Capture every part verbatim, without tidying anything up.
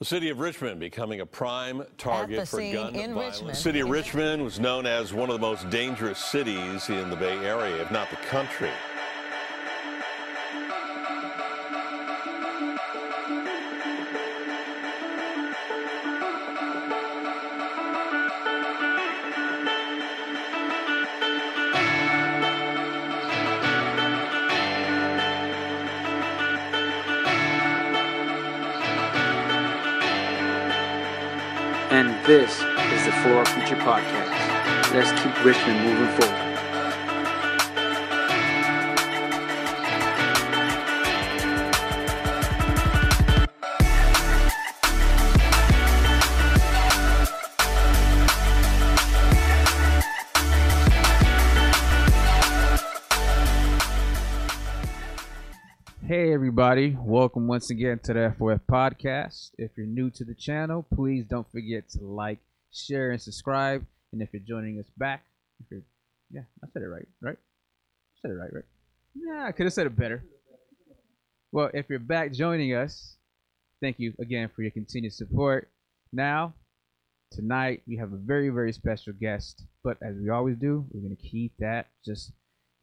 The city of Richmond becoming a prime target for gun violence. The city of Richmond was known as one of the most dangerous cities in the Bay Area, if not the country. And this is the F O F Future Podcast. Let's keep Richmond moving forward. Hey everybody, welcome once again to the F O F Podcast. If you're new to the channel, please don't forget to like, share, and subscribe. And if you're joining us back, if you're, yeah, I said it right, right? I said it right, right? Yeah, I could have said it better. Well, if you're back joining us, thank you again for your continued support. Now, tonight, we have a very, very special guest. But as we always do, we're going to keep that just,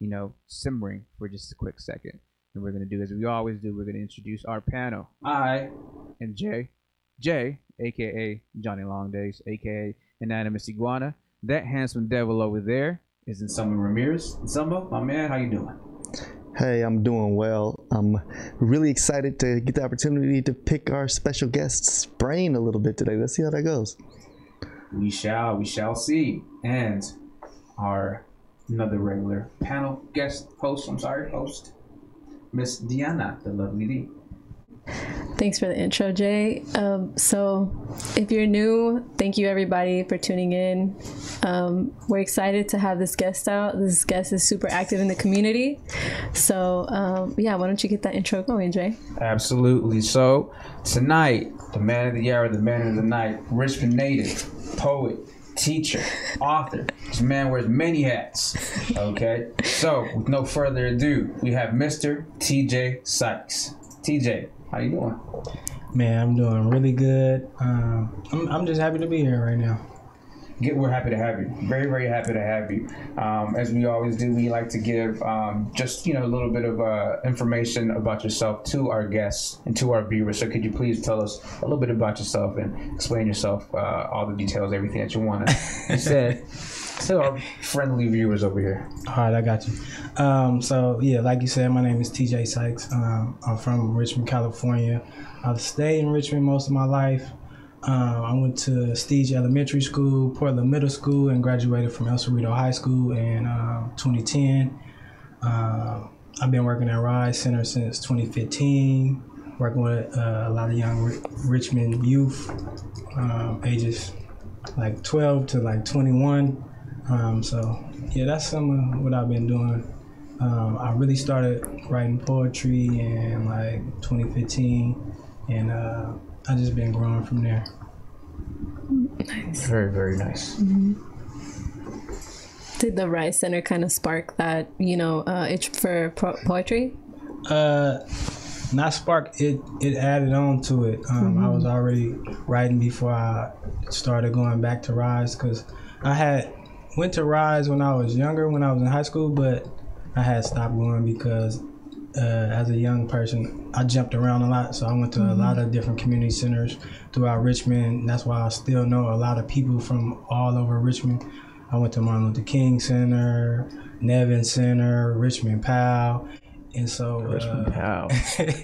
you know, simmering for just a quick second. And we're going to do as we always do. We're going to introduce our panel. I am Jay. Jay, a k a. Johnny Long Days, a k a. Anonymous Iguana. That handsome devil over there is Insomma Ramirez. Insomma, my man, how you doing? Hey, I'm doing well. I'm really excited to get the opportunity to pick our special guest's brain a little bit today. Let's see how that goes. We shall. We shall see. And our another regular panel guest host, I'm sorry, host. Miss Diana, the lovely D. Thanks for the intro, Jay. Um, so if you're new, thank you everybody for tuning in. Um, we're excited to have this guest out. This guest is super active in the community. So um, yeah, why don't you get that intro going, Jay? Absolutely. So tonight, the man of the hour, the man of the night, Richmond native, poet, teacher, author. This man wears many hats. Okay, so with no further ado, we have Mister T J Sykes. T J, how you doing? Man, I'm doing really good. Um, I'm I'm just happy to be here right now. We're happy to have you. Very, very happy to have you. Um, as we always do, we like to give um, just, you know, a little bit of uh, information about yourself to our guests and to our viewers. So could you please tell us a little bit about yourself and explain yourself, uh, all the details, everything that you want to say to our friendly viewers over here. All right, I got you. Um, so, yeah, like you said, my name is T J Sykes. Um, I'm from Richmond, California. I've stayed in Richmond most of my life. Um, I went to Steege Elementary School, Portland Middle School, and graduated from El Cerrito High School in uh, twenty ten. Uh, I've been working at Rise Center since twenty fifteen, working with uh, a lot of young R- Richmond youth, um, ages like twelve to like twenty-one. Um, so yeah, that's some of what I've been doing. Um, I really started writing poetry in like twenty fifteen, and uh, I've just been growing from there. Nice. Very, very nice. Mm-hmm. Did the Rise Center kind of spark that, you know, uh, itch for pro- poetry? Uh, not spark, it, it added on to it. Um, mm-hmm. I was already writing before I started going back to Rise, because I had went to Rise when I was younger, when I was in high school, but I had stopped going because Uh, as a young person, I jumped around a lot, so I went to mm-hmm. a lot of different community centers throughout Richmond. That's why I still know a lot of people from all over Richmond. I went to Martin Luther King Center, Nevin Center, Richmond Powell, and so Richmond uh, Powell.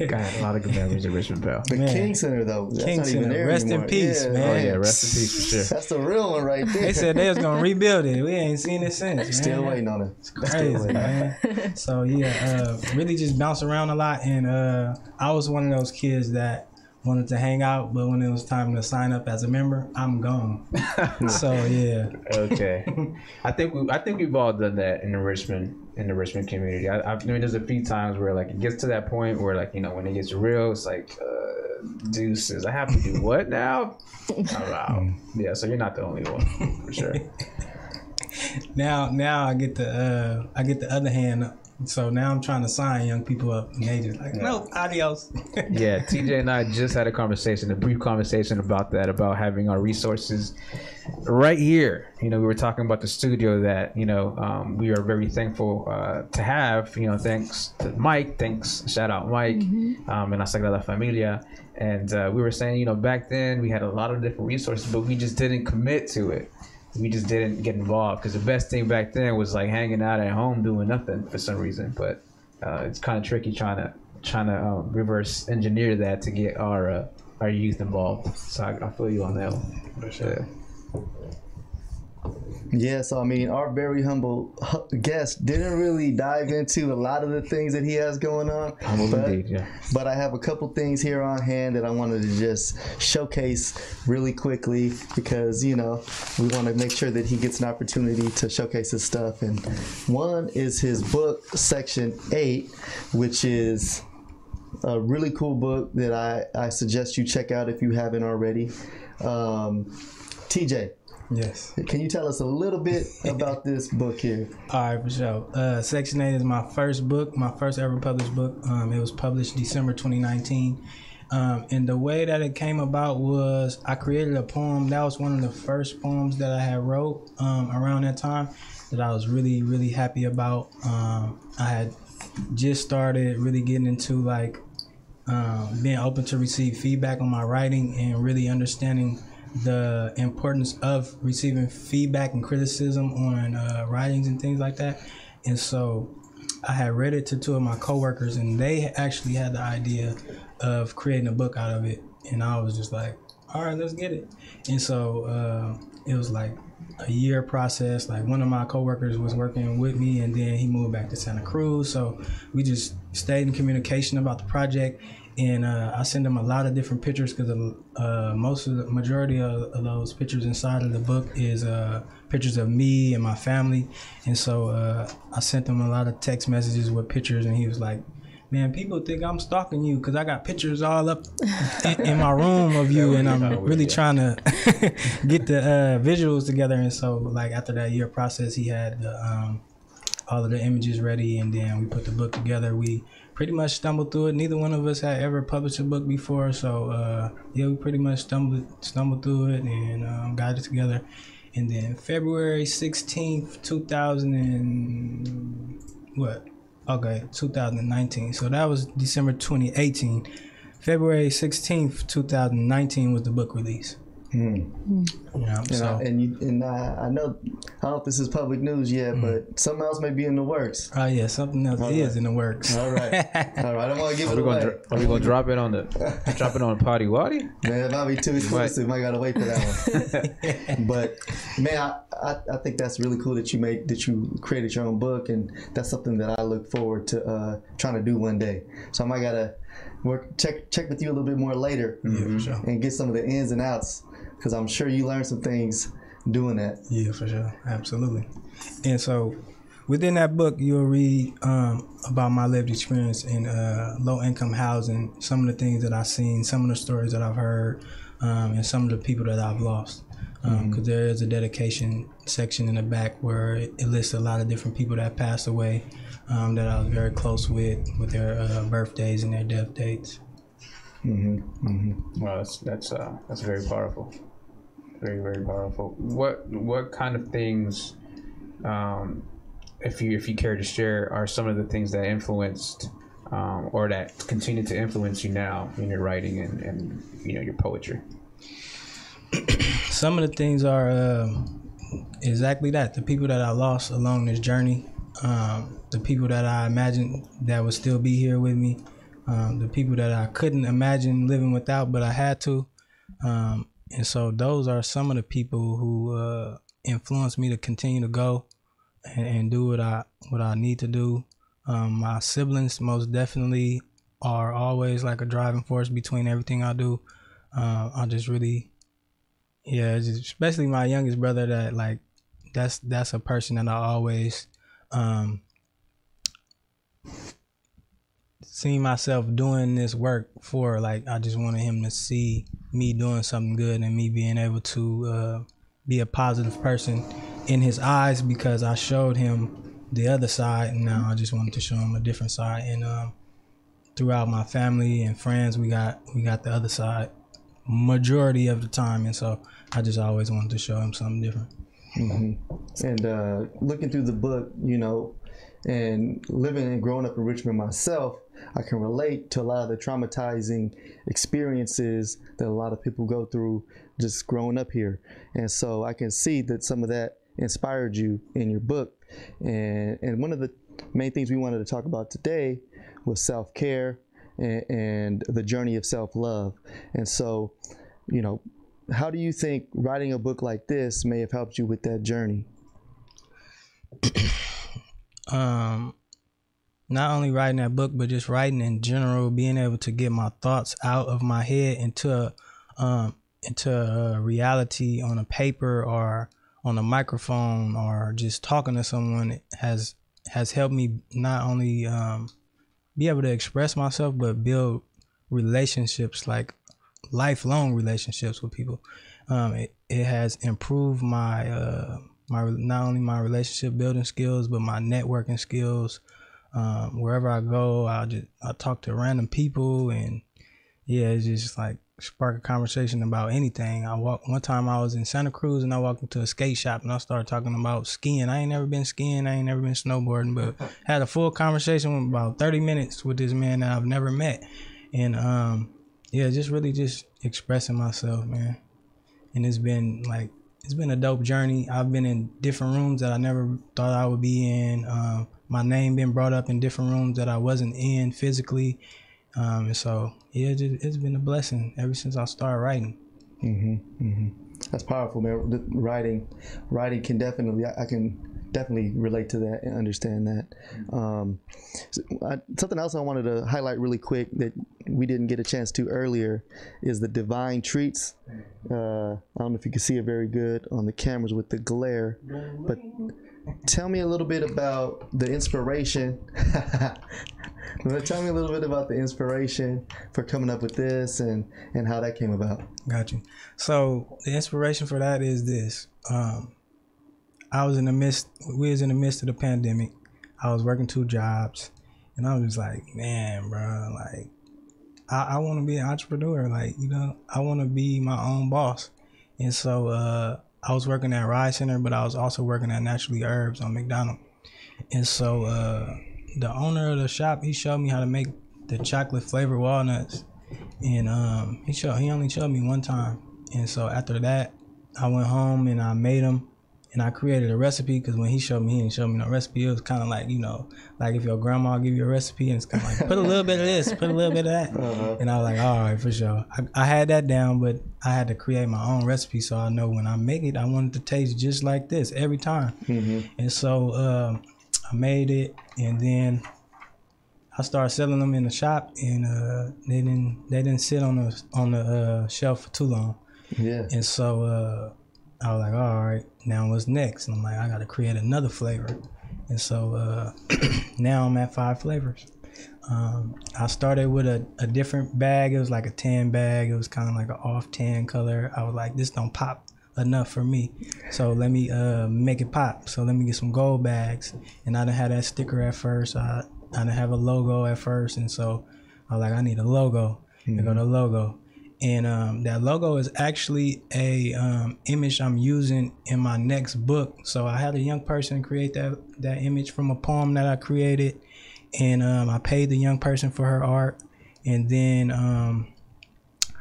Got a lot of good memories at Richmond Powell. The man. King Center though, that's King not Center. Even there rest anymore. In peace, yeah, man. Oh yeah, rest in peace for sure. That's the real one right there. They said they was gonna rebuild it. We ain't seen it since. Man. Still waiting on it. It's crazy, waiting, man. So yeah, uh, really just bounce around a lot, and uh, I was one of those kids that wanted to hang out, but when it was time to sign up as a member, I'm gone. So yeah. Okay. I think we I think we've all done that in the Richmond in the Richmond community. I, I, I mean, there's a few times where like it gets to that point where like, you know, when it gets real, it's like uh, deuces. I have to do what now? Wow. Yeah. So you're not the only one for sure. Now, now I get the uh, I get the other hand So now I'm trying to sign young people up, and they just like, yeah. no, adios. Yeah, T J and I just had a conversation, a brief conversation about that, about having our resources right here. You know, we were talking about the studio that, you know, um, we are very thankful uh, to have, you know, thanks to Mike, thanks, shout out Mike, mm-hmm. um, and La Sagrada Familia. And uh, we were saying, you know, back then we had a lot of different resources, but we just didn't commit to it. We just didn't get involved because the best thing back then was like hanging out at home doing nothing for some reason. But uh, it's kind of tricky trying to trying to um, reverse engineer that to get our uh, our youth involved. So I, I feel you on that one. For sure. Yeah. yeah. So I mean, our very humble guest didn't really dive into a lot of the things that he has going on. Humble but, indeed. Yeah. But I have a couple things here on hand that I wanted to just showcase really quickly because you know. We want to make sure that he gets an opportunity to showcase his stuff. And one is his book, Section eight, which is a really cool book that I, I suggest you check out if you haven't already. Um, T J. Yes. Can you tell us a little bit about this book here? All right, for sure. Uh, Section eight is my first book, my first ever published book. Um, it was published December twenty nineteen. Um, and the way that it came about was I created a poem. That was one of the first poems that I had wrote um, around that time that I was really, really happy about. Um, I had just started really getting into like um, being open to receive feedback on my writing and really understanding the importance of receiving feedback and criticism on uh, writings and things like that. And so I had read it to two of my coworkers, and they actually had the idea of creating a book out of it, and I was just like, all right, let's get it. And so uh, it was like a year process. Like one of my coworkers was working with me, and then he moved back to Santa Cruz, so we just stayed in communication about the project. And uh, I sent him a lot of different pictures because uh, most of the majority of, of those pictures inside of the book is uh, pictures of me and my family. And so uh, I sent him a lot of text messages with pictures, and he was like, man, people think I'm stalking you because I got pictures all up in, in my room of you, and I'm really trying to get the uh, visuals together. And so, like, after that year process, he had the, um, all of the images ready, and then we put the book together. We pretty much stumbled through it. Neither one of us had ever published a book before, so uh, yeah, we pretty much stumbled stumbled through it and um, got it together. And then February sixteenth, two thousand and what? Okay, two thousand nineteen. So that was December twenty eighteen. February sixteenth, two thousand nineteen was the book release. Mm. Mm. You know, and so. I, and, you, and I, I know, I don't know if this is public news yet, mm. but something else may be in the works. Oh, uh, yeah, something else all is right. in the works. All right. All right, I don't want to give are it away. Dr- are we going to drop it on the drop it on Potty Waddy? Man, that'll be too exclusive. I got to wait for that one. But, man, I, I, I think that's really cool that you made, that you created your own book, and that's something that I look forward to uh, trying to do one day. So I might got to work check check with you a little bit more later, yeah, for sure. and get some of the ins and outs. Because I'm sure you learned some things doing that. Yeah, for sure. Absolutely. And so within that book, you'll read um, about my lived experience in uh, low-income housing, some of the things that I've seen, some of the stories that I've heard, um, and some of the people that I've lost. Because um, mm-hmm. there is a dedication section in the back where it lists a lot of different people that passed away um, that I was very close with, with their uh, birthdays and their death dates. Mm-hmm. Mm-hmm. Well, that's that's, uh, that's very powerful. Very, very powerful. What what kind of things, um, if you if you care to share, are some of the things that influenced um, or that continue to influence you now in your writing and, and you know your poetry? Some of the things are uh, exactly that: the people that I lost along this journey, um, the people that I imagined that would still be here with me, um, the people that I couldn't imagine living without, but I had to. Um, And so those are some of the people who uh, influenced me to continue to go and, and do what I what I need to do. Um, my siblings most definitely are always like a driving force between everything I do. Uh, I just really, yeah, just, especially my youngest brother. That like that's that's a person that I always um, see myself doing this work for. Like I just wanted him to see me doing something good and me being able to uh, be a positive person in his eyes, because I showed him the other side, and now I just wanted to show them a different side. And um, throughout my family and friends, we got we got the other side majority of the time, and so I just always wanted to show them something different. Mm-hmm. And uh, looking through the book, you know, and living and growing up in Richmond myself, I can relate to a lot of the traumatizing experiences that a lot of people go through just growing up here. And so I can see that some of that inspired you in your book. And and one of the main things we wanted to talk about today was self-care and, and the journey of self-love. And so, you know, how do you think writing a book like this may have helped you with that journey? um, not only writing that book, but just writing in general, being able to get my thoughts out of my head into, um, into a reality on a paper or on a microphone, or just talking to someone has, has helped me not only, um, be able to express myself, but build relationships, like lifelong relationships with people. Um, it, it has improved my, uh, my, not only my relationship building skills, but my networking skills. Um, wherever I go, I'll just, I talk to random people, and yeah, it's just like spark a conversation about anything. I walk, one time I was in Santa Cruz and I walked into a skate shop and I started talking about skiing. I ain't never been skiing. I ain't never been snowboarding, but had a full conversation with about thirty minutes with this man that I've never met. And, um, yeah, just really just expressing myself, man. And it's been like, it's been a dope journey. I've been in different rooms that I never thought I would be in. Um, my name been brought up in different rooms that I wasn't in physically. Um, and so, yeah, just, it's been a blessing ever since I started writing. Mm-hmm, mm-hmm. That's powerful, man. The writing, writing can definitely, I, I can definitely relate to that and understand that. Um, so I, something else I wanted to highlight really quick that we didn't get a chance to earlier is the Divine Treats. Uh, I don't know if you can see it very good on the cameras with the glare, but tell me a little bit about the inspiration. Tell me a little bit about the inspiration for coming up with this and, and how that came about. Got you. So the inspiration for that is this. Um, I was in the midst, we was in the midst of the pandemic. I was working two jobs and I was just like, man, bro, like I, I want to be an entrepreneur. Like, you know, I want to be my own boss. And so, uh, I was working at Rise Center, but I was also working at Naturally Herbs on McDonald. And so uh, the owner of the shop, he showed me how to make the chocolate flavored walnuts. And um, he showed, he only showed me one time. And so after that, I went home and I made them. And I created a recipe, because when he showed me, he didn't show me no recipe. It was kind of like, you know, like if your grandma give you a recipe and it's kind of like, put a little bit of this, put a little bit of that. Uh-huh. And I was like, all right, for sure. I, I had that down, but I had to create my own recipe, so I know when I make it, I want it to taste just like this every time. Mm-hmm. And so um, I made it, and then I started selling them in the shop, and uh, they didn't they didn't sit on the, on the uh, shelf for too long. Yeah. And so... Uh, I was like, all right, now what's next? And I'm like, I got to create another flavor. And so uh, now I'm at five flavors. Um, I started with a, a different bag. It was like a tan bag. It was kind of like an off tan color. I was like, this don't pop enough for me. So let me uh, make it pop. So let me get some gold bags. And I didn't have that sticker at first. I, I didn't have a logo at first. And so I was like, I need a logo. Mm-hmm. I got a logo. And um, that logo is actually a um, image I'm using in my next book. So I had a young person create that, that image from a poem that I created. And um, I paid the young person for her art. And then um,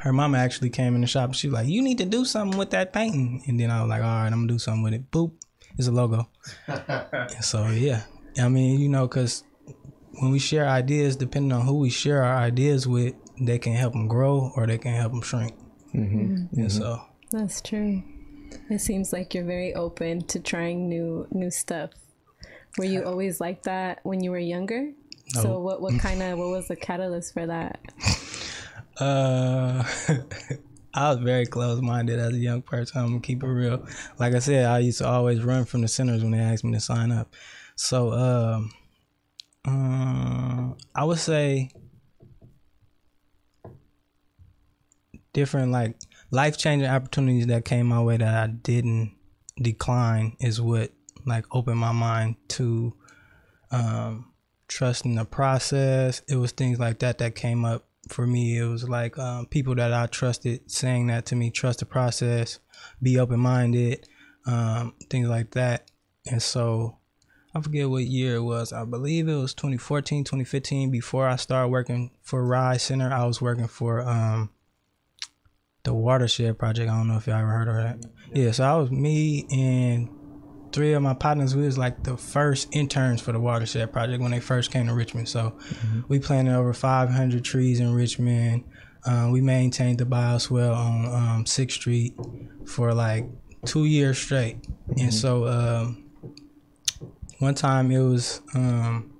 her mama actually came in the shop. And she was like, you need to do something with that painting. And then I was like, all right, I'm going to do something with it. Boop, it's a logo. And so, yeah, I mean, you know, because when we share ideas, depending on who we share our ideas with, they can help them grow or they can help them shrink. Mm-hmm. Mm-hmm. And so that's true. It seems like you're very open to trying new new stuff. Were you always like that when you were younger? No. So what what kind of what was the catalyst for that? Uh, I was very close-minded as a young person. I'm gonna keep it real. Like I said, I used to always run from the centers when they asked me to sign up. So um, um I would say. Different like life-changing opportunities that came my way that I didn't decline is what like opened my mind to um, trusting the process. It was things like that that came up for me. It was like um, people that I trusted saying that to me, trust the process, be open-minded, um, things like that. And so I forget what year it was. I believe it was twenty fourteen, twenty fifteen. Before I started working for Rise Center, I was working for um, The Watershed Project. I don't know if y'all ever heard of that. Yeah, so I was, me and three of my partners, we was like the first interns for The Watershed Project when they first came to Richmond. So mm-hmm. we planted over five hundred trees in Richmond. Uh, we maintained the bioswale on um, sixth Street for like two years straight. Mm-hmm. And so um, one time it was, um,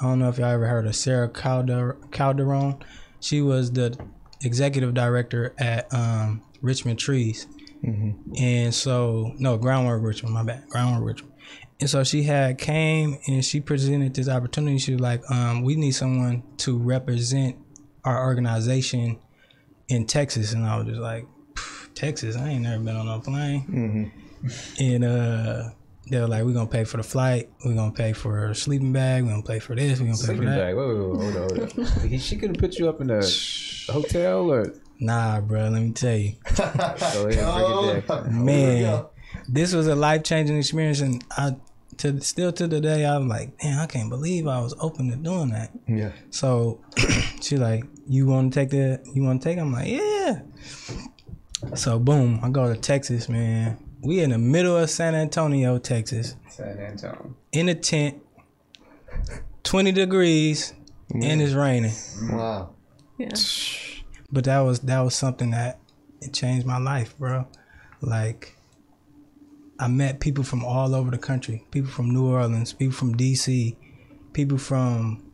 I don't know if y'all ever heard of Sarah Calder- Calderon. She was the executive director at um, Richmond Trees. Mm-hmm. And so, no, Groundwork Richmond, my bad, Groundwork Richmond. And so she had came and she presented this opportunity. She was like, um, we need someone to represent our organization in Texas. And I was just like, Texas, I ain't never been on no plane. Mm-hmm. And uh, they were like, we're going to pay for the flight. We're going to pay for her sleeping bag. We're going to pay for this. We're going to pay sleeping for that. Bag. Whoa, whoa, whoa, hold on, hold on. She couldn't put you up in a hotel or... Nah, bro, let me tell you. oh, man, this was a life-changing experience, and I to still to the day, I'm like, man, I can't believe I was open to doing that. Yeah. So she like, you want to take that? You want to take it? I'm like, yeah. So, boom, I go to Texas, man. We in the middle of San Antonio, Texas. San Antonio. In a tent, twenty degrees, mm. and it's raining. Wow. Yeah. But that was that was something that it changed my life, bro. Like, I met people from all over the country, people from New Orleans, people from D C, people from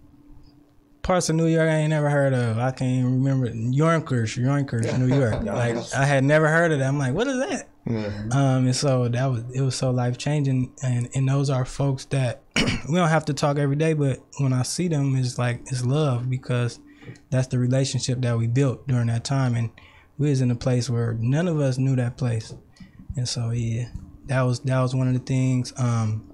parts of New York I ain't never heard of. I can't even remember. Yonkers, Yonkers, New York. Like, I had never heard of that. I'm like, what is that? Mm-hmm. Um, and so that was it was so life changing, and and those are folks that we don't have to talk every day, but when I see them, it's like it's love, because that's the relationship that we built during that time, and we was in a place where none of us knew that place. And so yeah, that was that was one of the things. Um,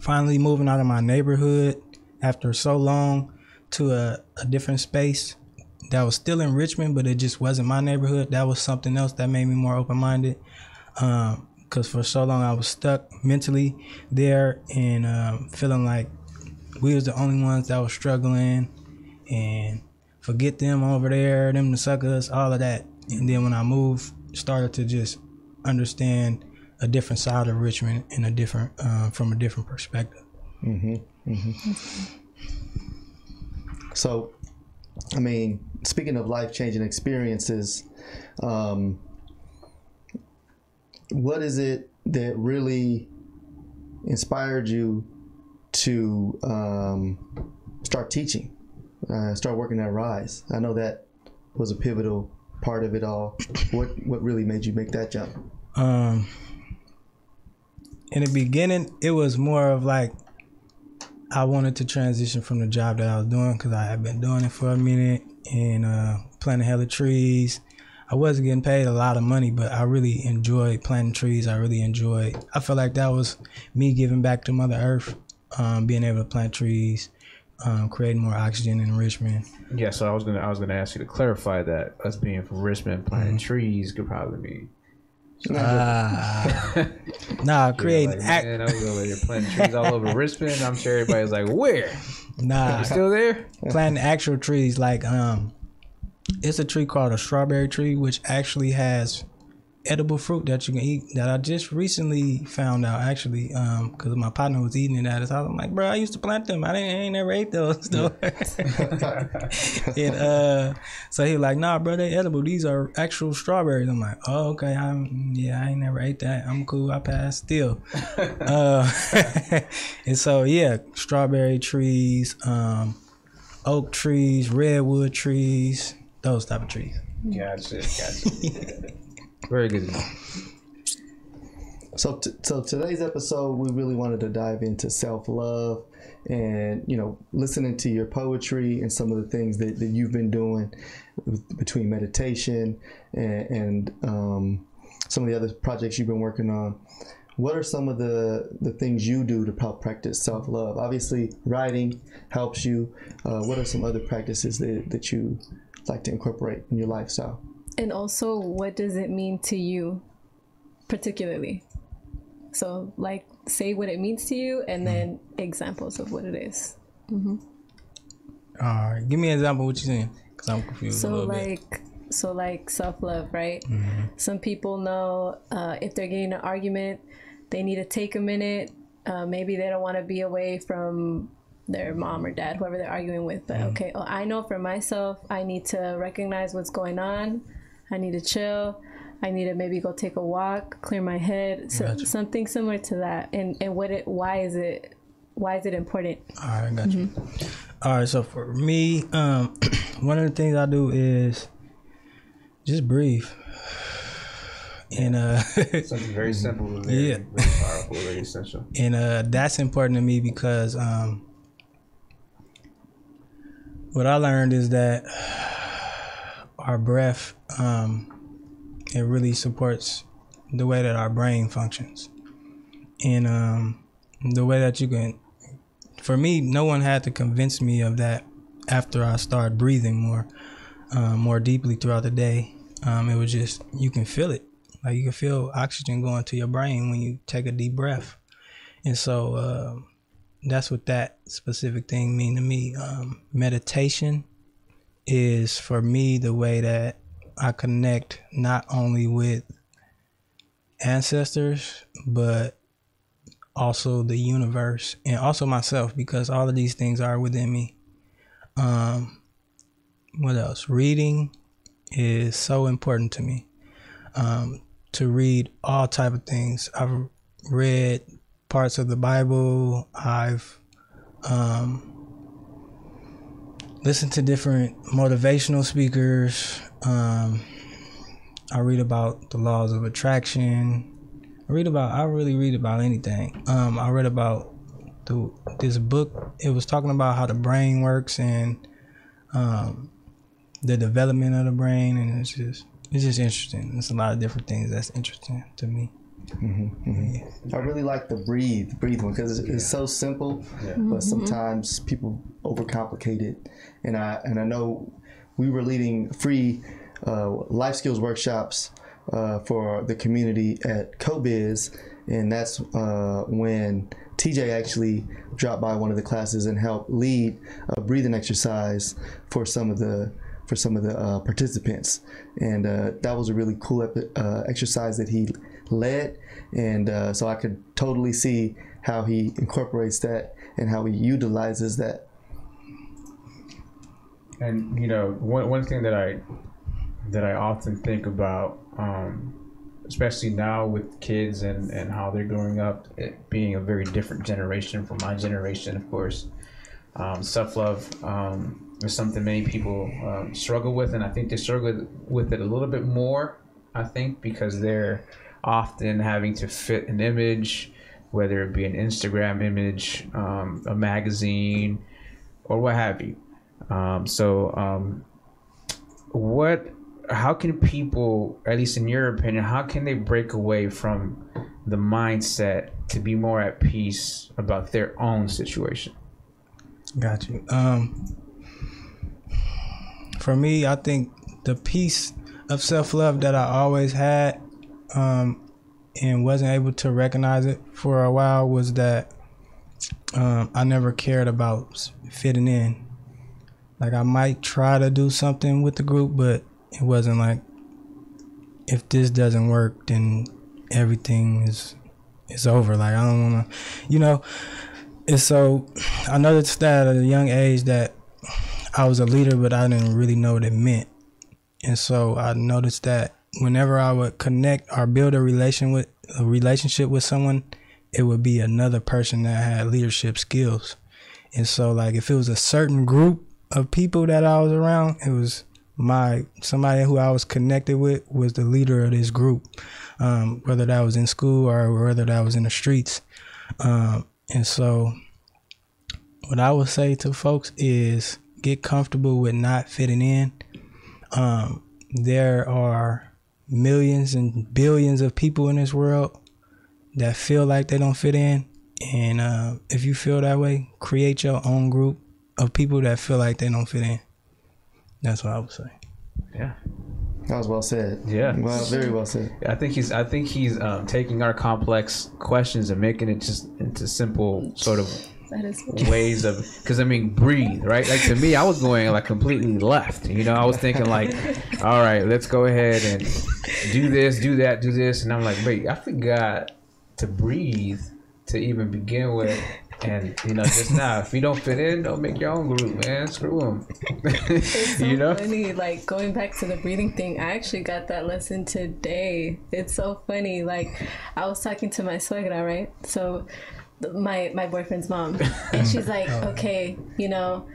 finally moving out of my neighborhood after so long to a, a different space that was still in Richmond, but it just wasn't my neighborhood. That was something else that made me more open-minded, because um, for so long I was stuck mentally there, and um, feeling like we was the only ones that was struggling, and forget them over there, them the suckers, all of that. And then when I moved, started to just understand a different side of Richmond and a different, uh, from a different perspective. Mm-hmm. Mm-hmm. So, I mean, speaking of life-changing experiences, um, what is it that really inspired you to um, start teaching? Uh, start working at Rise. I know that was a pivotal part of it all. What what really made you make that jump? Um, in the beginning, it was more of like I wanted to transition from the job that I was doing, because I had been doing it for a minute and uh, planting hella trees. I wasn't getting paid a lot of money, but I really enjoyed planting trees. I really enjoyed. I felt like that was me giving back to Mother Earth, um, being able to plant trees. Um, creating more oxygen in Richmond. Yeah, so I was gonna I was gonna ask you to clarify that us being from Richmond, planting mm-hmm. trees could probably mean. Uh, nah, creating. Like, act- man, I was over there planting trees all over Richmond. I'm sure everybody's like, where? Nah, you still there? Planting actual trees, like um, it's a tree called a strawberry tree, which actually has edible fruit that you can eat, that I just recently found out, actually, because um, my partner was eating it at his house. I'm like, bro, I used to plant them. I, didn't, I ain't never ate those. Yeah. and, uh, so he was like, nah, bro, they edible. These are actual strawberries. I'm like, oh, okay. I'm, yeah, I ain't never ate that. I'm cool. I passed still. uh, and so, yeah, strawberry trees, um, oak trees, redwood trees, those type of trees. Gotcha, gotcha. Very good. So, t- so today's episode, we really wanted to dive into self-love and, you know, listening to your poetry and some of the things that, that you've been doing with, between meditation and, and um, some of the other projects you've been working on. what are some of the, the things you do to help practice self-love? Obviously, writing helps you. Uh, what are some other practices that, that you like to incorporate in your lifestyle? And also, what does it mean to you particularly? So, like, say what it means to you and then mm-hmm. examples of what it is. Mm-hmm. Uh, give me an example of what you're saying, because I'm confused so a little like, bit. So like self-love, right? Mm-hmm. Some people know uh, if they're getting an argument, they need to take a minute. Uh, maybe they don't want to be away from their mom or dad, whoever they're arguing with. But mm-hmm. okay, well, I know for myself, I need to recognize what's going on. I need to chill. I need to maybe go take a walk, clear my head. So, gotcha. Something similar to that. And and what it why is it why is it important? All right, I got mm-hmm. you. All right, so for me, um, one of the things I do is just breathe. And uh something very simple, very, yeah. very powerful, very essential. And uh that's important to me because um what I learned is that our breath, um, it really supports the way that our brain functions. And um the way that you can, for me, no one had to convince me of that after I started breathing more. Um, more deeply throughout the day, um, it was just, you can feel it. Like, you can feel oxygen going to your brain when you take a deep breath. And so uh, that's what that specific thing mean to me. Um, meditation is, for me, the way that I connect not only with ancestors, but also the universe, and also myself, because all of these things are within me. Um, What else? Reading is so important to me. Um, to read all type of things. I've read parts of the Bible. I've um, listened to different motivational speakers. Um, I read about the laws of attraction. I read about. I really read about anything. Um, I read about the, this book. It was talking about how the brain works and. Um, the development of the brain, and it's just it's just interesting. It's a lot of different things that's interesting to me. Mm-hmm, mm-hmm. Yeah. I really like the breathe, breathe one, because it's, yeah. it's so simple, yeah. mm-hmm. but sometimes people overcomplicate it. And I and I know we were leading free uh, life skills workshops uh, for the community at CoBiz, and that's uh, when T J actually dropped by one of the classes and helped lead a breathing exercise for some of the for some of the uh, participants, and uh, that was a really cool epi- uh, exercise that he led, and uh, so I could totally see how he incorporates that and how he utilizes that. And you know, one one thing that I that I often think about. Um, especially now with kids and, and how they're growing up, it being a very different generation from my generation, of course. Um, self-love um, is something many people um, struggle with, and I think they struggle with it a little bit more, I think, because they're often having to fit an image, whether it be an Instagram image, um, a magazine, or what have you. Um, so um, what... How can people, at least in your opinion, how can they break away from the mindset to be more at peace about their own situation? Got you. Um, for me, I think the peace of self-love that I always had um, and wasn't able to recognize it for a while was that um, I never cared about fitting in. Like, I might try to do something with the group, but it wasn't like, if this doesn't work, then everything is is over. Like, I don't want to, you know. And so I noticed that at a young age that I was a leader, but I didn't really know what it meant. And so I noticed that whenever I would connect or build a relation with a relationship with someone, it would be another person that had leadership skills. And so, like, if it was a certain group of people that I was around, it was my somebody who I was connected with was the leader of this group, um, whether that was in school or whether that was in the streets. Um, and so what I would say to folks is get comfortable with not fitting in. Um, there are millions and billions of people in this world that feel like they don't fit in. And uh, if you feel that way, create your own group of people that feel like they don't fit in. That's what I would say. Yeah. That was well said. Yeah. Well, very well said. I think he's I think he's um, taking our complex questions and making it just into simple sort of that is ways of, because I mean, breathe, right? Like, to me, I was going like completely left. You know, I was thinking like, all right, let's go ahead and do this, do that, do this. And I'm like, wait, I forgot to breathe to even begin with. And, you know, just now, if you don't fit in, don't make your own group, man. Screw them. It's so you know? funny. Like, going back to the breathing thing, I actually got that lesson today. It's so funny. Like, I was talking to my suegra, right? So, my, my boyfriend's mom. And she's like, okay, you know,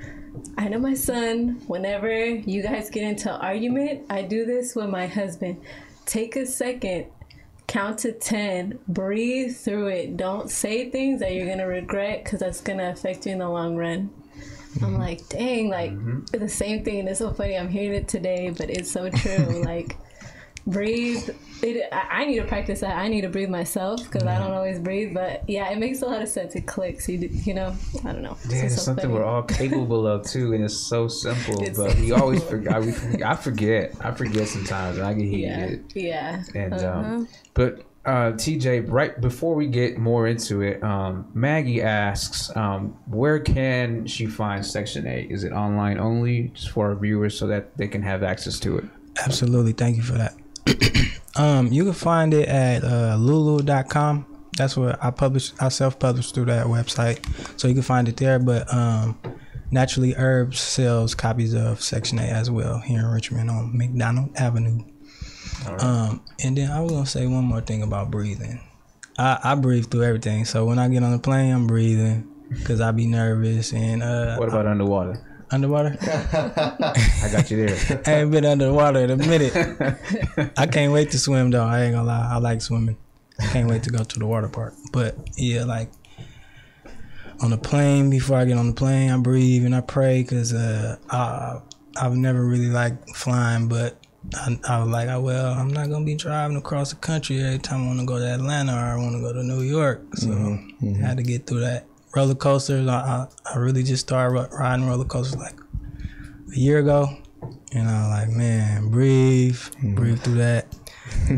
I know my son, whenever you guys get into an argument, I do this with my husband. Take a second. Count to ten, breathe through it. Don't say things that you're going to regret, because that's going to affect you in the long run. Mm-hmm. I'm like, dang, like mm-hmm. the same thing. And it's so funny. I'm hearing it today, but it's so true. Like, breathe. It, I, I need to practice that. I need to breathe myself, because mm-hmm. I don't always breathe. But yeah, it makes a lot of sense. It clicks. You, you know, I don't know. Yeah, it's, it's so something funny. We're all capable of too. And it's so simple, it's but simple. we always forget. We, I forget. I forget sometimes. And I get heated. Yeah. yeah. And, uh-huh. um, But uh, T J, right before we get more into it, um, Maggie asks, um, where can she find Section eight? Is it online only, just for our viewers, so that they can have access to it? Absolutely. Thank you for that. um, you can find it at uh, lulu dot com. That's where I publish. I self-publish through that website, so you can find it there. But um, Naturally Herbs sells copies of Section eight as well here in Richmond on McDonald Avenue. Right. Um, and then I was going to say one more thing about breathing. I, I breathe through everything. So when I get on the plane, I'm breathing, because I be nervous. And uh, what about I, underwater? Underwater? I got you there. I ain't been underwater in a minute. I can't wait to swim, though. I ain't going to lie. I like swimming. I can't wait to go to the water park. But, yeah, like, on the plane, before I get on the plane, I breathe and I pray, because uh, I, I've never really liked flying, but I, I was like, oh, well, I'm not going to be driving across the country every time I want to go to Atlanta or I want to go to New York. So mm-hmm. Mm-hmm. I had to get through that. Roller coasters, I, I, I really just started riding roller coasters like a year ago. And I was like, man, breathe, mm-hmm. breathe through that.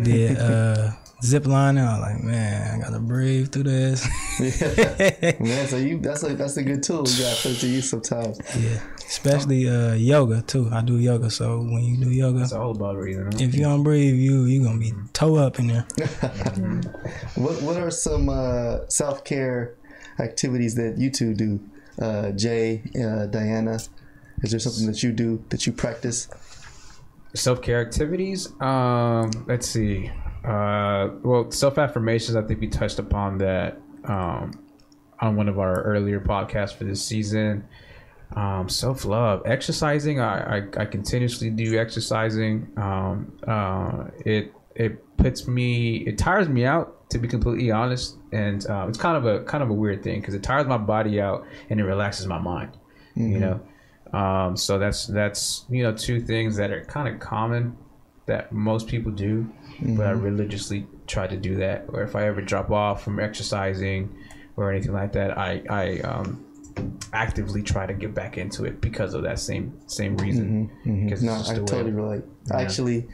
Did uh, zip lining, I was like, man, I got to breathe through this. Yeah. Man, so you, that's, a, that's a good tool you got to put to use sometimes. Yeah. Especially uh, yoga too. I do yoga, so when you do yoga, it's all about breathing. Huh? If you don't breathe, you you gonna be toe up in there. What What are some uh, self care activities that you two do, uh, Jay, uh, Diana? Is there something that you do that you practice? Self care activities. Um, let's see. Uh, well, self affirmations. I think we touched upon that um, on one of our earlier podcasts for this season. Um, self-love, exercising. I, I, I continuously do exercising. Um, uh, it it puts me, it tires me out, to be completely honest, and uh, it's kind of a kind of a weird thing, because it tires my body out and it relaxes my mind. Mm-hmm. You know, um, so that's that's you know two things that are kind of common that most people do, mm-hmm. but I religiously try to do that. Or if I ever drop off from exercising or anything like that, I I. Um, actively try to get back into it because of that same same reason. Mm-hmm, mm-hmm. No, I totally relate. Yeah. Actually,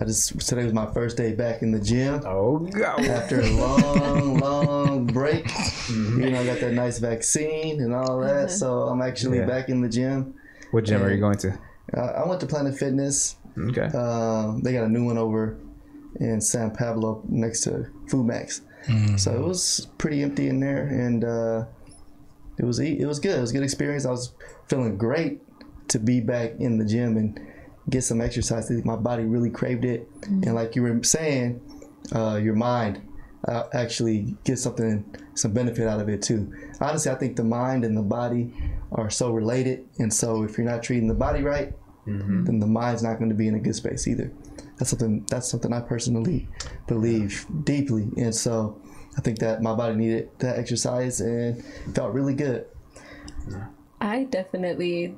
I just today was my first day back in the gym. Oh God! After a long, long break, mm-hmm. you know, I got that nice vaccine and all that, mm-hmm. so I'm actually yeah. back in the gym. What gym and, are you going to? Uh, I went to Planet Fitness. Okay. Uh, they got a new one over in San Pablo next to Food Max, mm-hmm. so it was pretty empty in there, and. Uh, It was it was good. It was a good experience. I was feeling great to be back in the gym and get some exercise. My body really craved it. Mm-hmm. And like you were saying, uh, your mind uh, actually gets something, some benefit out of it too. Honestly, I think the mind and the body are so related. And so if you're not treating the body right, mm-hmm. then the mind's not going to be in a good space either. That's something. That's something I personally believe deeply. And so. I think that my body needed that exercise and felt really good. I definitely,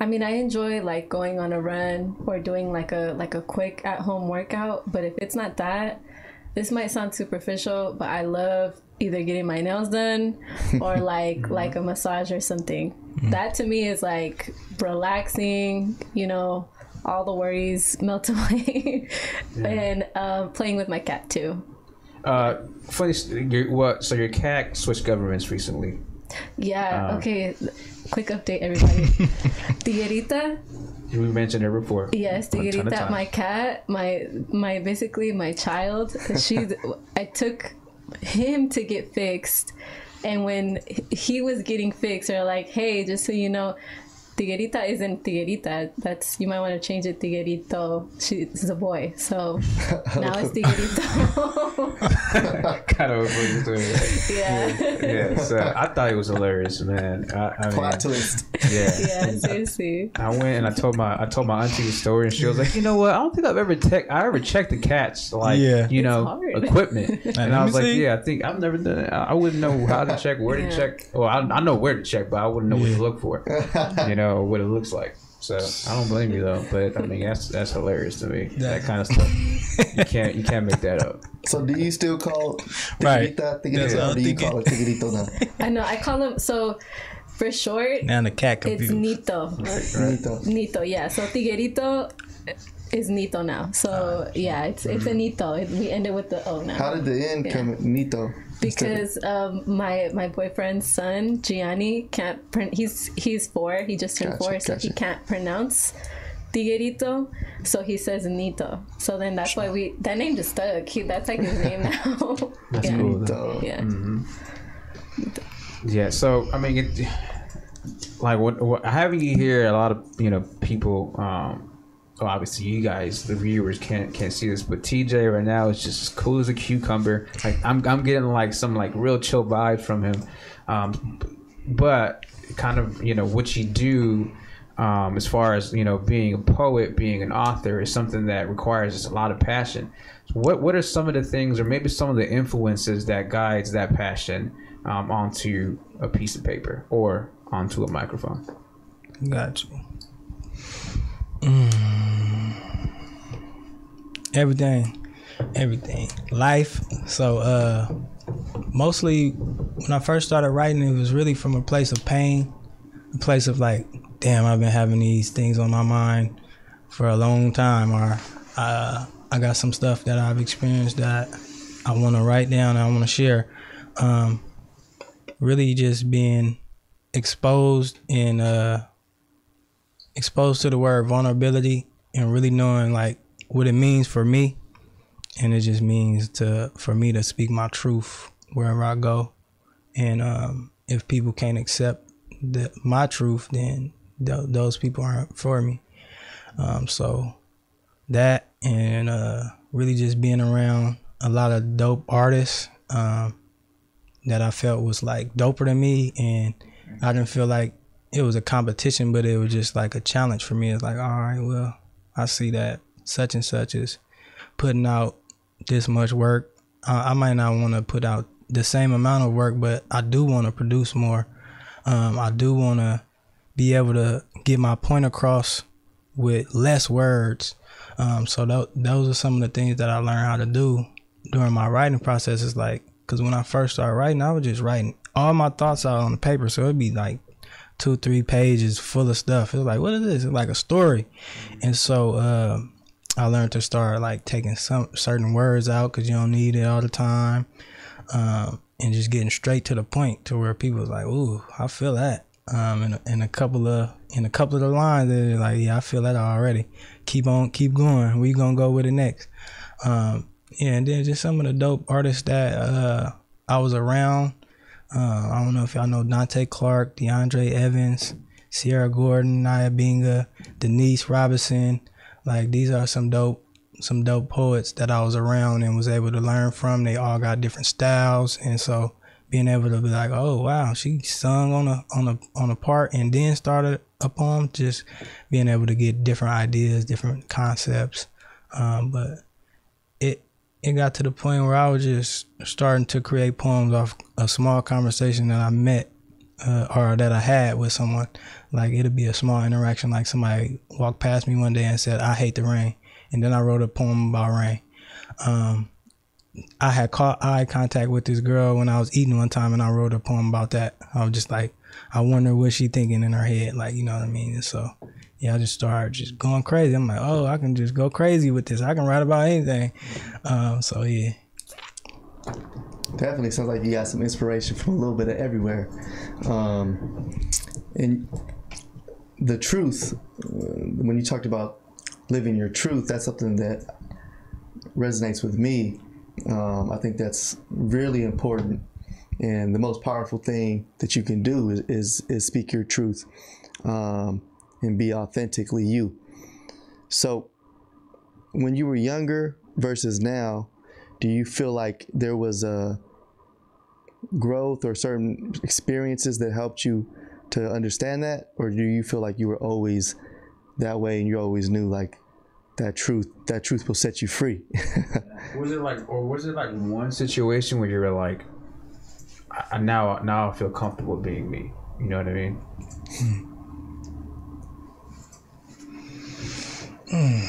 I mean, I enjoy like going on a run or doing like a like a quick at home workout. But if it's not that, this might sound superficial, but I love either getting my nails done or like like a massage or something. Mm-hmm. That to me is like relaxing, you know, all the worries melt away. Yeah. And uh, playing with my cat too. Uh, funny, your, what, so your cat switched governments recently. Yeah, um, okay. Quick update, everybody. Tiguerita. We mentioned her before. Yes, Tiguerita, my cat, my my basically my child. She, I took him to get fixed, and when he was getting fixed, they're like, "Hey, just so you know, Tiguerita isn't Tiguerita. That's, you might want to change it. Tiguerito. She's a boy, so now it's Tiguerito." Kind of a yeah. Yeah. So I thought it was hilarious, man. I, I Plot mean, twist. Yeah. Yeah. Seriously. I went and I told my I told my auntie the story, and she was like, "You know what? I don't think I've ever tech I ever checked the cat's like yeah. you it's know hard. equipment." And, and I was like, see. "Yeah, I think I've never done it. I wouldn't know how to check, where yeah. to check. Well, I, I know where to check, but I wouldn't know yeah. what to look for." You know what it looks like. So I don't blame you though, but I mean that's that's hilarious to me. Yeah. That kind of stuff. You can't you can't make that up. So do you still call Tiguerita Tiguerito, right. or do you call it Tiguerito now? I know I call him so for short. Now the cat confused. It's Nito. Right, right. Nito. Nito, yeah. So Tiguerito is Nito now. So uh, yeah, it's mm-hmm. it's a Nito. It, we ended with the O now. How did the end yeah. come Nito? Because um, my my boyfriend's son Gianni can't print. He's he's four. He just turned gotcha, four, gotcha. So he can't pronounce Tiguerito, so he says Nito. So then that's why we that name just stuck. He, that's like his name now. That's yeah. cool though. Yeah. Mm-hmm. Yeah. So I mean, it, like what, what having you here, a lot of you know people. Um, well, obviously, you guys, the viewers, can't can't see this, but T J right now is just as cool as a cucumber. Like I'm, I'm getting like some like real chill vibe from him. Um, but kind of you know what you do, um, as far as you know being a poet, being an author, is something that requires a lot of passion. So what what are some of the things, or maybe some of the influences that guides that passion um, onto a piece of paper or onto a microphone? Gotcha. Mm. Everything, everything, life. So, uh, mostly when I first started writing, it was really from a place of pain, a place of like, damn, I've been having these things on my mind for a long time, or uh, I got some stuff that I've experienced that I want to write down, and I want to share. Um, really, just being exposed in. Uh, exposed to the word vulnerability and really knowing like what it means for me, and it just means to for me to speak my truth wherever I go. And um, if people can't accept the, my truth, then th- those people aren't for me. Um, so that and uh, really just being around a lot of dope artists um, that I felt was like doper than me, and I didn't feel like it was a competition, but it was just like a challenge for me. It's like, all right, well, I see that such and such is putting out this much work. Uh, I might not want to put out the same amount of work, but I do want to produce more. Um, I do want to be able to get my point across with less words. Um, so th- those are some of the things that I learned how to do during my writing process. It's like, because when I first started writing, I was just writing all my thoughts out on the paper. So it'd be like, two, three pages full of stuff. It was like, what is this? It's like a story. And so uh, I learned to start like taking some certain words out because you don't need it all the time, um, and just getting straight to the point to where people was like, ooh, I feel that. Um, and, and a couple of in a couple of the lines, they're like, yeah, I feel that already. Keep on, keep going. We gonna go with it next. Um, yeah, and then just some of the dope artists that uh, I was around. Uh, I don't know if y'all know Dante Clark, DeAndre Evans, Sierra Gordon, Naya Binga, Denise Robinson. Like these are some dope, some dope poets that I was around and was able to learn from. They all got different styles, and so being able to be like, oh wow, she sung on a on a on a part and then started a poem. Just being able to get different ideas, different concepts, um, but it. It got to the point where I was just starting to create poems off a small conversation that I met uh, or that I had with someone. Like it'd be a small interaction, like somebody walked past me one day and said, I hate the rain. And then I wrote a poem about rain. Um, I had caught eye contact with this girl when I was eating one time, and I wrote a poem about that. I was just like, I wonder what she thinking in her head, like, you know what I mean? And so, yeah, I just started just going crazy. I'm like, oh, I can just go crazy with this. I can write about anything. Um, so, yeah. Definitely sounds like you got some inspiration from a little bit of everywhere. Um, and the truth, when you talked about living your truth, that's something that resonates with me. Um, I think that's really important, and the most powerful thing that you can do is is, is speak your truth um, and be authentically you. So when you were younger versus now, do you feel like there was a growth or certain experiences that helped you to understand that, or do you feel like you were always that way and you always knew like that truth, that truth will set you free? Was it like, or was it like one situation where you were like, I, now, now I feel comfortable being me? You know what I mean? Mm.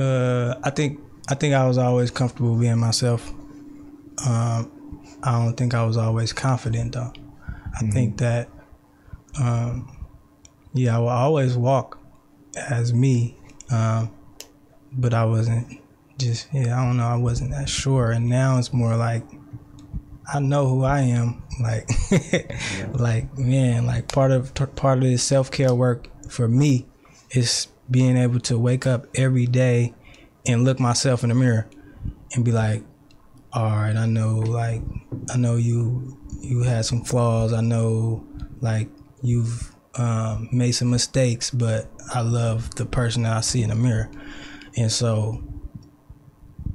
Uh, I think, I think I was always comfortable being myself. Um, I don't think I was always confident though. I mm-hmm. think that, um, yeah, I will always walk as me, um, but I wasn't just, yeah, I don't know, I wasn't that sure. And now it's more like, I know who I am. Like, yeah. like man, like part of part of this self-care work for me is being able to wake up every day and look myself in the mirror and be like, all right, I know, like, I know you, you had some flaws. I know, like, you've Um, made some mistakes, but I love the person that I see in the mirror. And so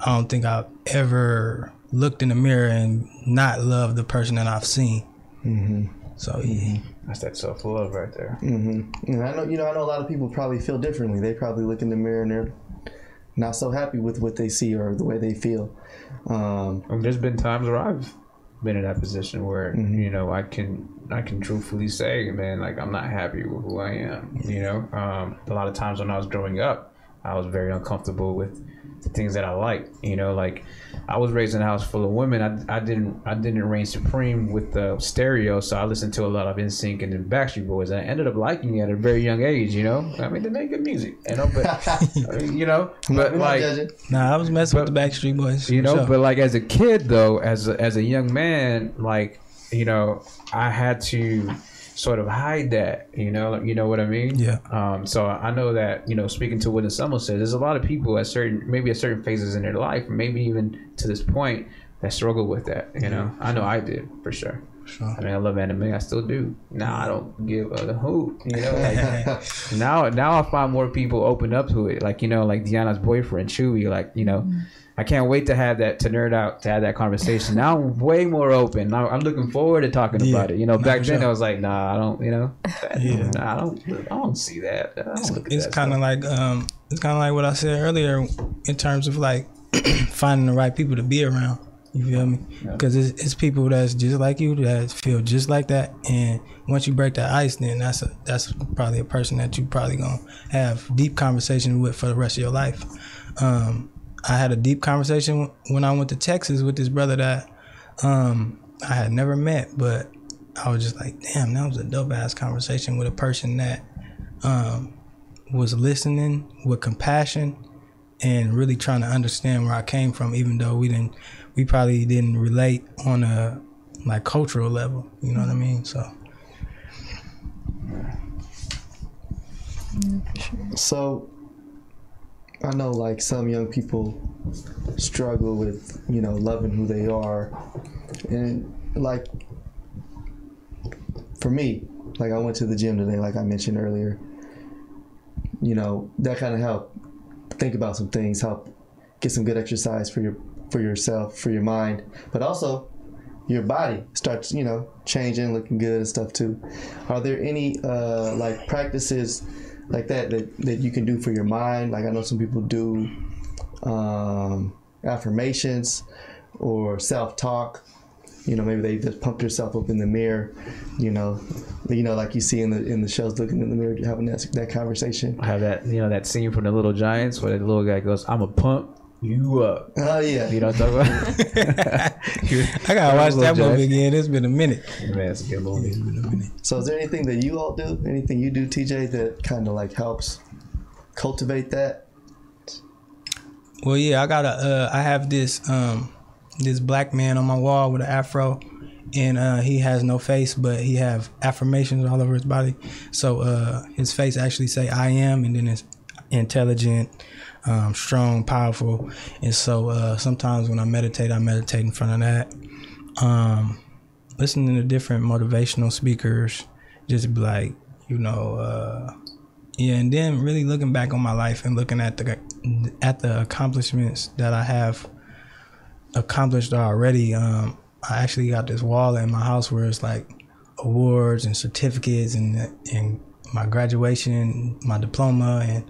I don't think I've ever looked in the mirror and not loved the person that I've seen. Mm-hmm. So yeah, that's that self-love right there. Mm-hmm. And I know, you know, I know a lot of people probably feel differently. They probably look in the mirror and they're not so happy with what they see or the way they feel. Um, and there's been times where I've been in that position where, mm-hmm. you know, I can I can truthfully say, man, like, I'm not happy with who I am, you know? Um, a lot of times when I was growing up, I was very uncomfortable with the things that I liked, you know? Like, I was raised in a house full of women. I, I didn't I didn't reign supreme with the stereo, so I listened to a lot of N Sync and the Backstreet Boys, and I ended up liking it at a very young age, you know? I mean, they make good music, you know? But, I mean, you know, but, like... Nah, I was messing but, with the Backstreet Boys. You know, sure. But, like, as a kid, though, as a, as a young man, like, you know, I had to sort of hide that, you know, you know what I mean? Yeah. Um, so I know that, you know, speaking to what Insomma says, there's a lot of people at certain, maybe at certain phases in their life, maybe even to this point, that struggle with that, you know? Mm-hmm. I know I did, for sure. Sure. I mean, I love anime. I still do. Now I don't give a hoot, you know? Like, now, now I find more people open up to it. Like, you know, like Diana's boyfriend, Chewy, like, you know, mm-hmm. I can't wait to have that, to nerd out, to have that conversation. Now I'm way more open. I'm looking forward to talking yeah, about it. You know, back then sure. I was like, nah, I don't, you know, that, yeah. nah, I don't, I don't see that. I don't it's look at it's kind of like, um, it's kind of like what I said earlier in terms of like finding the right people to be around. You feel me? Because yeah. it's, it's people that's just like you, that feel just like that. And once you break that ice, then that's a, that's probably a person that you probably gonna have deep conversation with for the rest of your life. Um, I had a deep conversation when I went to Texas with this brother that um, I had never met, but I was just like, damn, that was a dope-ass conversation with a person that um, was listening with compassion and really trying to understand where I came from, even though we didn't, we probably didn't relate on a like cultural level, you know what I mean? So, so. I know like some young people struggle with, you know, loving who they are. And like, for me, like I went to the gym today, like I mentioned earlier, you know, that kind of helped think about some things, help get some good exercise for your, for yourself, for your mind, but also your body starts, you know, changing, looking good and stuff too. Are there any uh, like practices like that, that that you can do for your mind? Like I know some people do um, affirmations or self-talk. you know, maybe they just pumped herself up in the mirror, you know, you know, like you see in the in the shows, looking in the mirror, having that that conversation. I have that, you know, that scene from The Little Giants where the little guy goes, "I'm a pump you up." Oh yeah, you know what I'm talking about. I gotta watch that movie again. It's been a minute. Man, it's been a little it's been a minute. So, is there anything that you all do? Anything you do, T J, that kind of like helps cultivate that? Well, yeah, I got a. Uh, I have this um, this black man on my wall with an afro, and uh, he has no face, but he have affirmations all over his body. So uh, his face actually say "I am," and then it's intelligent. Um, strong, powerful, and so uh, sometimes when I meditate, I meditate in front of that. Um, listening to different motivational speakers, just be like, you know, uh, yeah, and then really looking back on my life and looking at the at the accomplishments that I have accomplished already. Um, I actually got this wall in my house where it's like awards and certificates and and my graduation, my diploma, and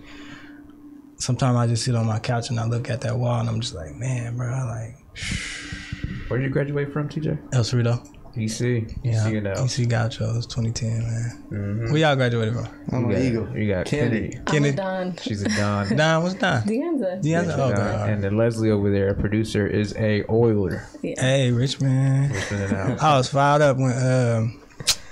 sometimes I just sit on my couch and I look at that wall and I'm just like, man, bro, like. Where did you graduate from, T J? El Cerrito. D C. Yeah. D C Gauchos, twenty ten, man. Mm-hmm. Where y'all graduated from? I'm an Eagle. You got Kennedy. Kennedy. I'm a Don. She's a Don. Don, what's Don? Deanza. Deanza. Oh, Don. And then Leslie over there, a producer, is a Oiler. Yeah. Hey, Richmond. Richmond out. I was fired up when um,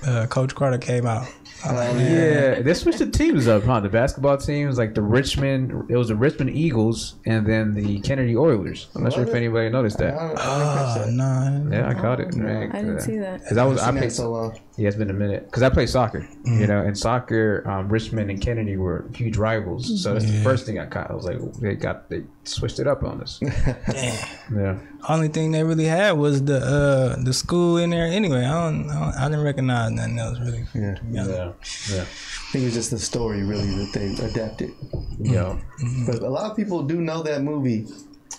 uh, Coach Carter came out. Oh, yeah, they switched the teams up, huh? The basketball teams, like the Richmond, it was the Richmond Eagles and then the Kennedy Oilers. I'm not what sure it? if anybody noticed that. I don't, I don't oh, no. Nah. Yeah, I caught oh, it. Man. I didn't uh, see that. Cause I was, I played so long. Yeah, it's been a minute. Because I played soccer, mm-hmm. you know, and soccer, um, Richmond and Kennedy were huge rivals. So that's yeah. the first thing I caught. I was like, they got, they switched it up on us. Damn. Yeah. Only thing they really had was the uh, the school in there anyway. I don't, I, don't, I didn't recognize nothing else really. Yeah. yeah. Yeah. I think it was just the story really that they adapted. Yeah. But a lot of people do know that movie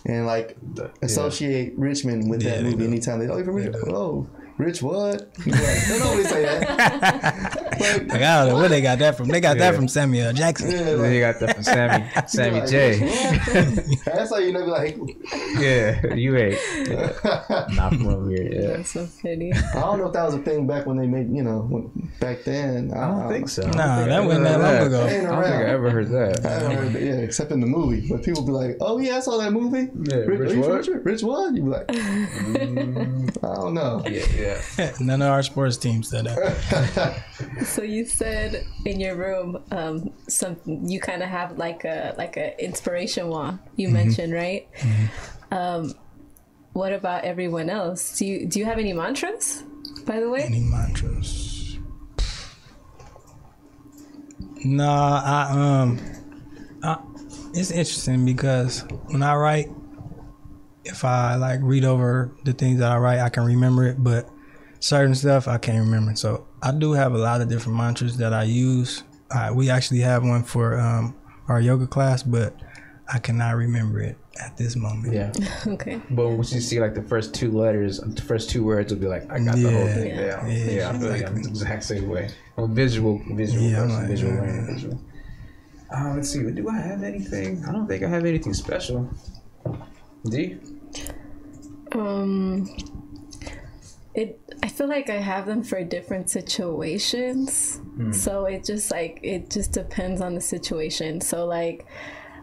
and like associate yeah. Richmond with yeah, that movie anytime they don't even read it. Oh, Rich what? Yeah. They don't always say that. Like, like, I don't know where they got that from. They got yeah. that from Samuel Jackson. Yeah, like, they got that from Sammy Sammy like, J. That's how you know, like yeah, you ain't yeah. not from over here. Yeah. That's so funny. I don't know if that was a thing back when they made, you know, when, back then. I don't, I don't think so. No, nah, that wasn't that long ago. I don't think I ever heard that. I haven't heard that. Yeah, except in the movie. But people be like, oh yeah, I saw that movie. Yeah, Rich, Rich what? Rich, Rich what? You be like, mm, I don't know. Yeah. yeah. Yeah. None of our sports teams did that. So you said in your room, um, some you kind of have like a like a inspiration wall. You mm-hmm. mentioned, right? Mm-hmm. Um, what about everyone else? Do you do you have any mantras? By the way, any mantras? Nah, I um, I, it's interesting because when I write. If I like read over the things that I write, I can remember it, but certain stuff I can't remember. So I do have a lot of different mantras that I use. I, we actually have one for um, our yoga class, but I cannot remember it at this moment. Yeah. Okay. But once you see like the first two letters, the first two words will be like, I got yeah, the whole thing down. Yeah, yeah, yeah, I feel like I'm the exact same way. Well, visual, visual, yeah, person, like, visual, yeah. learning, visual. Uh, let's see, do I have anything? I don't think I have anything special. D? Um, it. I feel like I have them for different situations. Mm. So it just like it just depends on the situation. So like,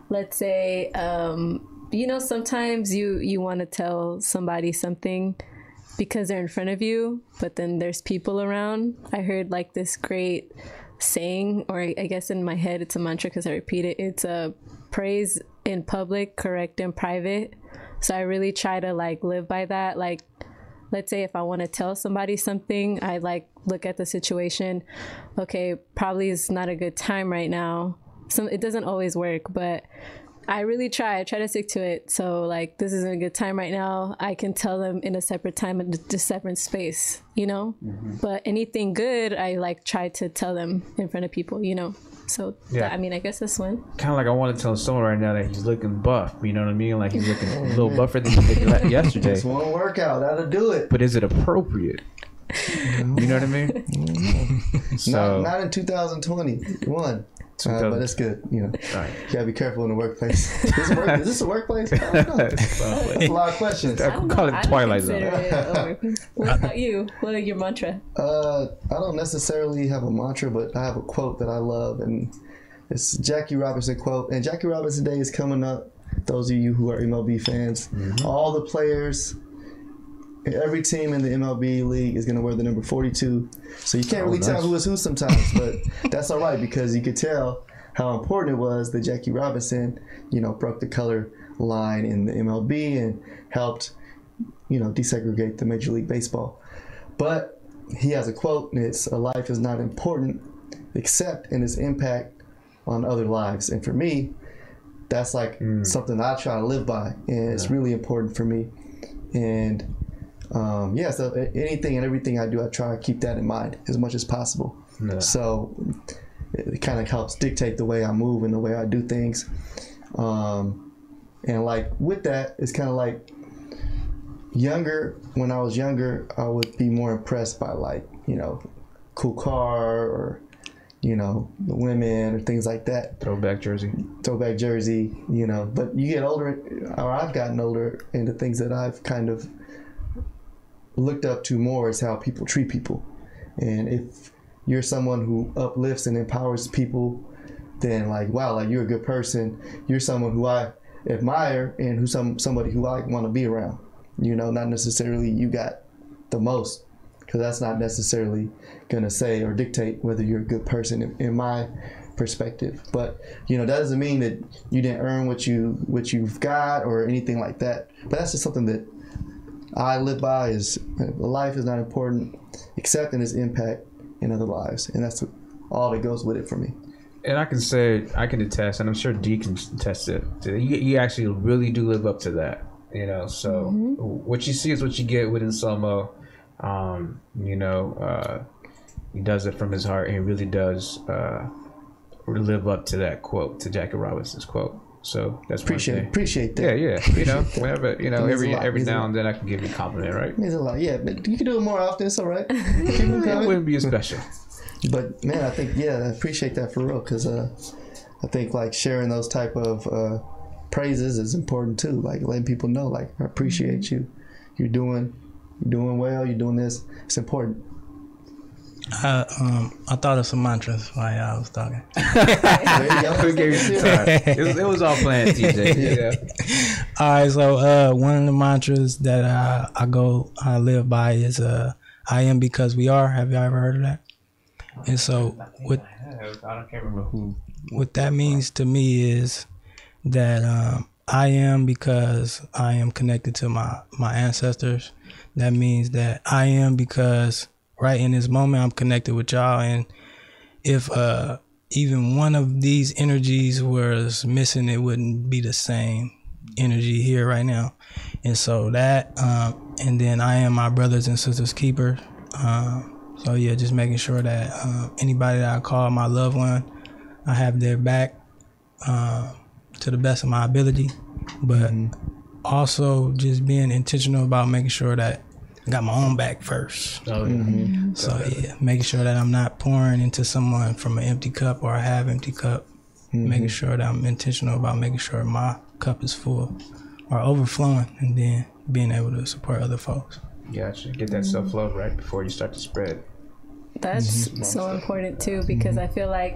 let's say, um, you know, sometimes you you want to tell somebody something because they're in front of you, but then there's people around. I heard like this great saying, or I guess in my head it's a mantra because I repeat it. It's a praise in public, correct in private. So I really try to like live by that. Like, let's say if I want to tell somebody something, I like look at the situation. Okay, probably it's not a good time right now. So it doesn't always work, but I really try. I try to stick to it. So like, this isn't a good time right now. I can tell them in a separate time, in a separate space, you know? Mm-hmm. But anything good, I like try to tell them in front of people, you know? So, yeah. that, I mean, I guess this one. Kind of like I want to tell someone right now that he's looking buff. You know what I mean? Like he's looking a little buffer than he did yesterday. It's one workout. That'll do it. But is it appropriate? You know what I mean? So, not, not in two thousand twenty-one. Uh, but it's good, you know. All right. You gotta be careful in the workplace. This work, is this a workplace? I don't know. That's a lot of questions. I call it Twilight Zone. What about you? What is your mantra? Uh, I don't necessarily have a mantra, but I have a quote that I love, and it's Jackie Robinson quote. And Jackie Robinson Day is coming up. Those of you who are M L B fans, mm-hmm. all the players. Every team in the M L B league is going to wear the number forty-two. So you can't oh, really nice. tell who is who sometimes, but that's all right because you could tell how important it was that Jackie Robinson, you know, broke the color line in the M L B and helped, you know, desegregate the Major League Baseball. But he has a quote, and it's, a life is not important except in its impact on other lives. And for me, that's like mm. something I try to live by, and yeah. it's really important for me. And Um, yeah, so anything and everything I do, I try to keep that in mind as much as possible. Yeah. So it kind of helps dictate the way I move and the way I do things. Um, and like with that, it's kind of like younger, when I was younger, I would be more impressed by like, you know, cool car or, you know, the women or things like that. Throwback jersey. Throwback jersey, you know, but you get older, or I've gotten older, and the things that I've kind of looked up to more is how people treat people. And if you're someone who uplifts and empowers people, then like, wow, like you're a good person. You're someone who I admire and who some somebody who I want to be around, you know, not necessarily you got the most, because that's not necessarily gonna say or dictate whether you're a good person in, in my perspective. But you know, that doesn't mean that you didn't earn what you what you've got or anything like that, but that's just something that I live by, is life is not important except in its impact in other lives, and that's all that goes with it for me. And I can say, I can attest, and I'm sure D can attest it, you, you actually really do live up to that, you know. So mm-hmm. what you see is what you get with Insomma. Um, you know, uh, he does it from his heart, and he really does uh, live up to that quote, to Jackie Robinson's quote. So that's appreciate appreciate that. Yeah, yeah. You know, whenever, you know, every every now and then I can give you a compliment, right? It means a lot, yeah. But you can do it more often, it's all right. It wouldn't be as special. But man, I think yeah, I appreciate that for real, because uh, I think like sharing those type of uh, praises is important too. Like letting people know, like I appreciate you. You're doing, you're doing well. You're doing this. It's important. I, um, I thought of some mantras while I was talking. it, it was all planned, T J. Yeah. All right, so uh, one of the mantras that I, I go, I live by is uh, I am because we are. Have y'all ever heard of that? And so what I can't remember who. What that means to me is that um, I am because I am connected to my, my ancestors. That means that I am because right in this moment, I'm connected with y'all, and if uh, even one of these energies was missing, it wouldn't be the same energy here right now. And so that, um, and then I am my brothers and sisters keeper. Um, so yeah, just making sure that uh, anybody that I call my loved one, I have their back uh, to the best of my ability, but mm-hmm. also just being intentional about making sure that got my own back first. Oh, yeah. Mm-hmm. So yeah, making sure that I'm not pouring into someone from an empty cup or a half empty cup. Mm-hmm. Making sure that I'm intentional about making sure my cup is full or overflowing, and then being able to support other folks. Gotcha. Get that mm-hmm. self-love right before you start to spread. That's mm-hmm. so important too, because mm-hmm. I feel like,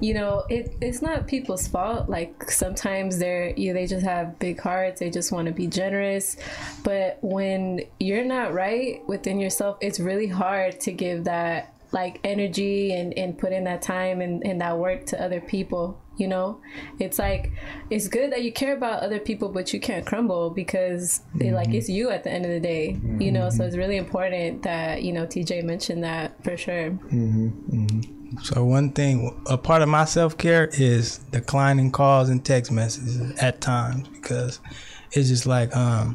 you know, it, it's not people's fault. Like sometimes they're, you know, they just have big hearts. They just want to be generous. But when you're not right within yourself, it's really hard to give that like energy and, and put in that time and, and that work to other people. You know, it's like, it's good that you care about other people, but you can't crumble, because mm-hmm. it, like it's you at the end of the day, mm-hmm. you know, so it's really important that, you know, T J mentioned that for sure. Mm-hmm. Mm-hmm. So one thing, a part of my self-care is declining calls and text messages at times, because it's just like, um,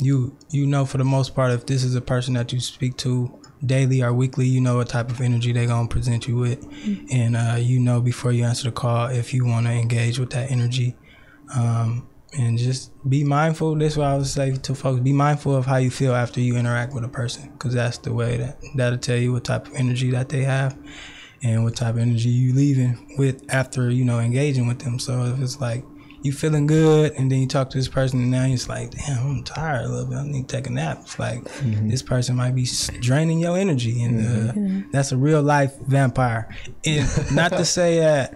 you, you know, for the most part, if this is a person that you speak to daily or weekly, you know what type of energy they're gonna present you with, mm-hmm. and uh, you know before you answer the call if you want to engage with that energy, um, and just be mindful. That's what I would say to folks: be mindful of how you feel after you interact with a person, because that's the way that that'll tell you what type of energy that they have, and what type of energy you leaving with after, you know, engaging with them. So if it's like you feeling good and then you talk to this person and now you're just like, damn, I'm tired a little bit, I need to take a nap. It's like, mm-hmm. this person might be draining your energy, and uh, mm-hmm. that's a real life vampire. And not to say that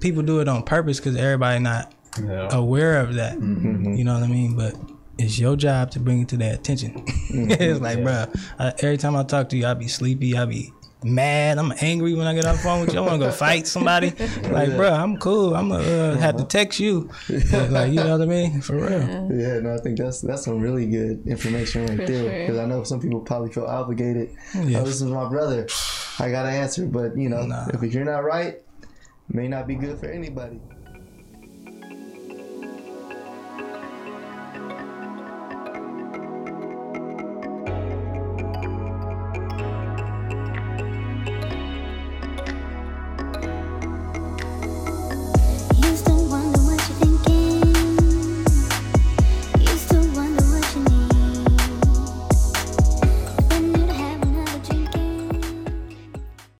people do it on purpose, because everybody not yeah. aware of that. Mm-hmm. You know what I mean? But it's your job to bring it to their attention. It's like, yeah. bro, I, every time I talk to you, I be sleepy, I be mad, I'm angry when I get on the phone with you, I want to go fight somebody. Like, yeah. bro, I'm cool, I'm going to uh, have to text you. But, like, you know what I mean? For real. Yeah, no, I think that's that's some really good information right For there. Because sure. I know some people probably feel obligated. Yeah. Oh, this is my brother, I got to answer. But, you know, nah. if you're not right, it may not be good for anybody.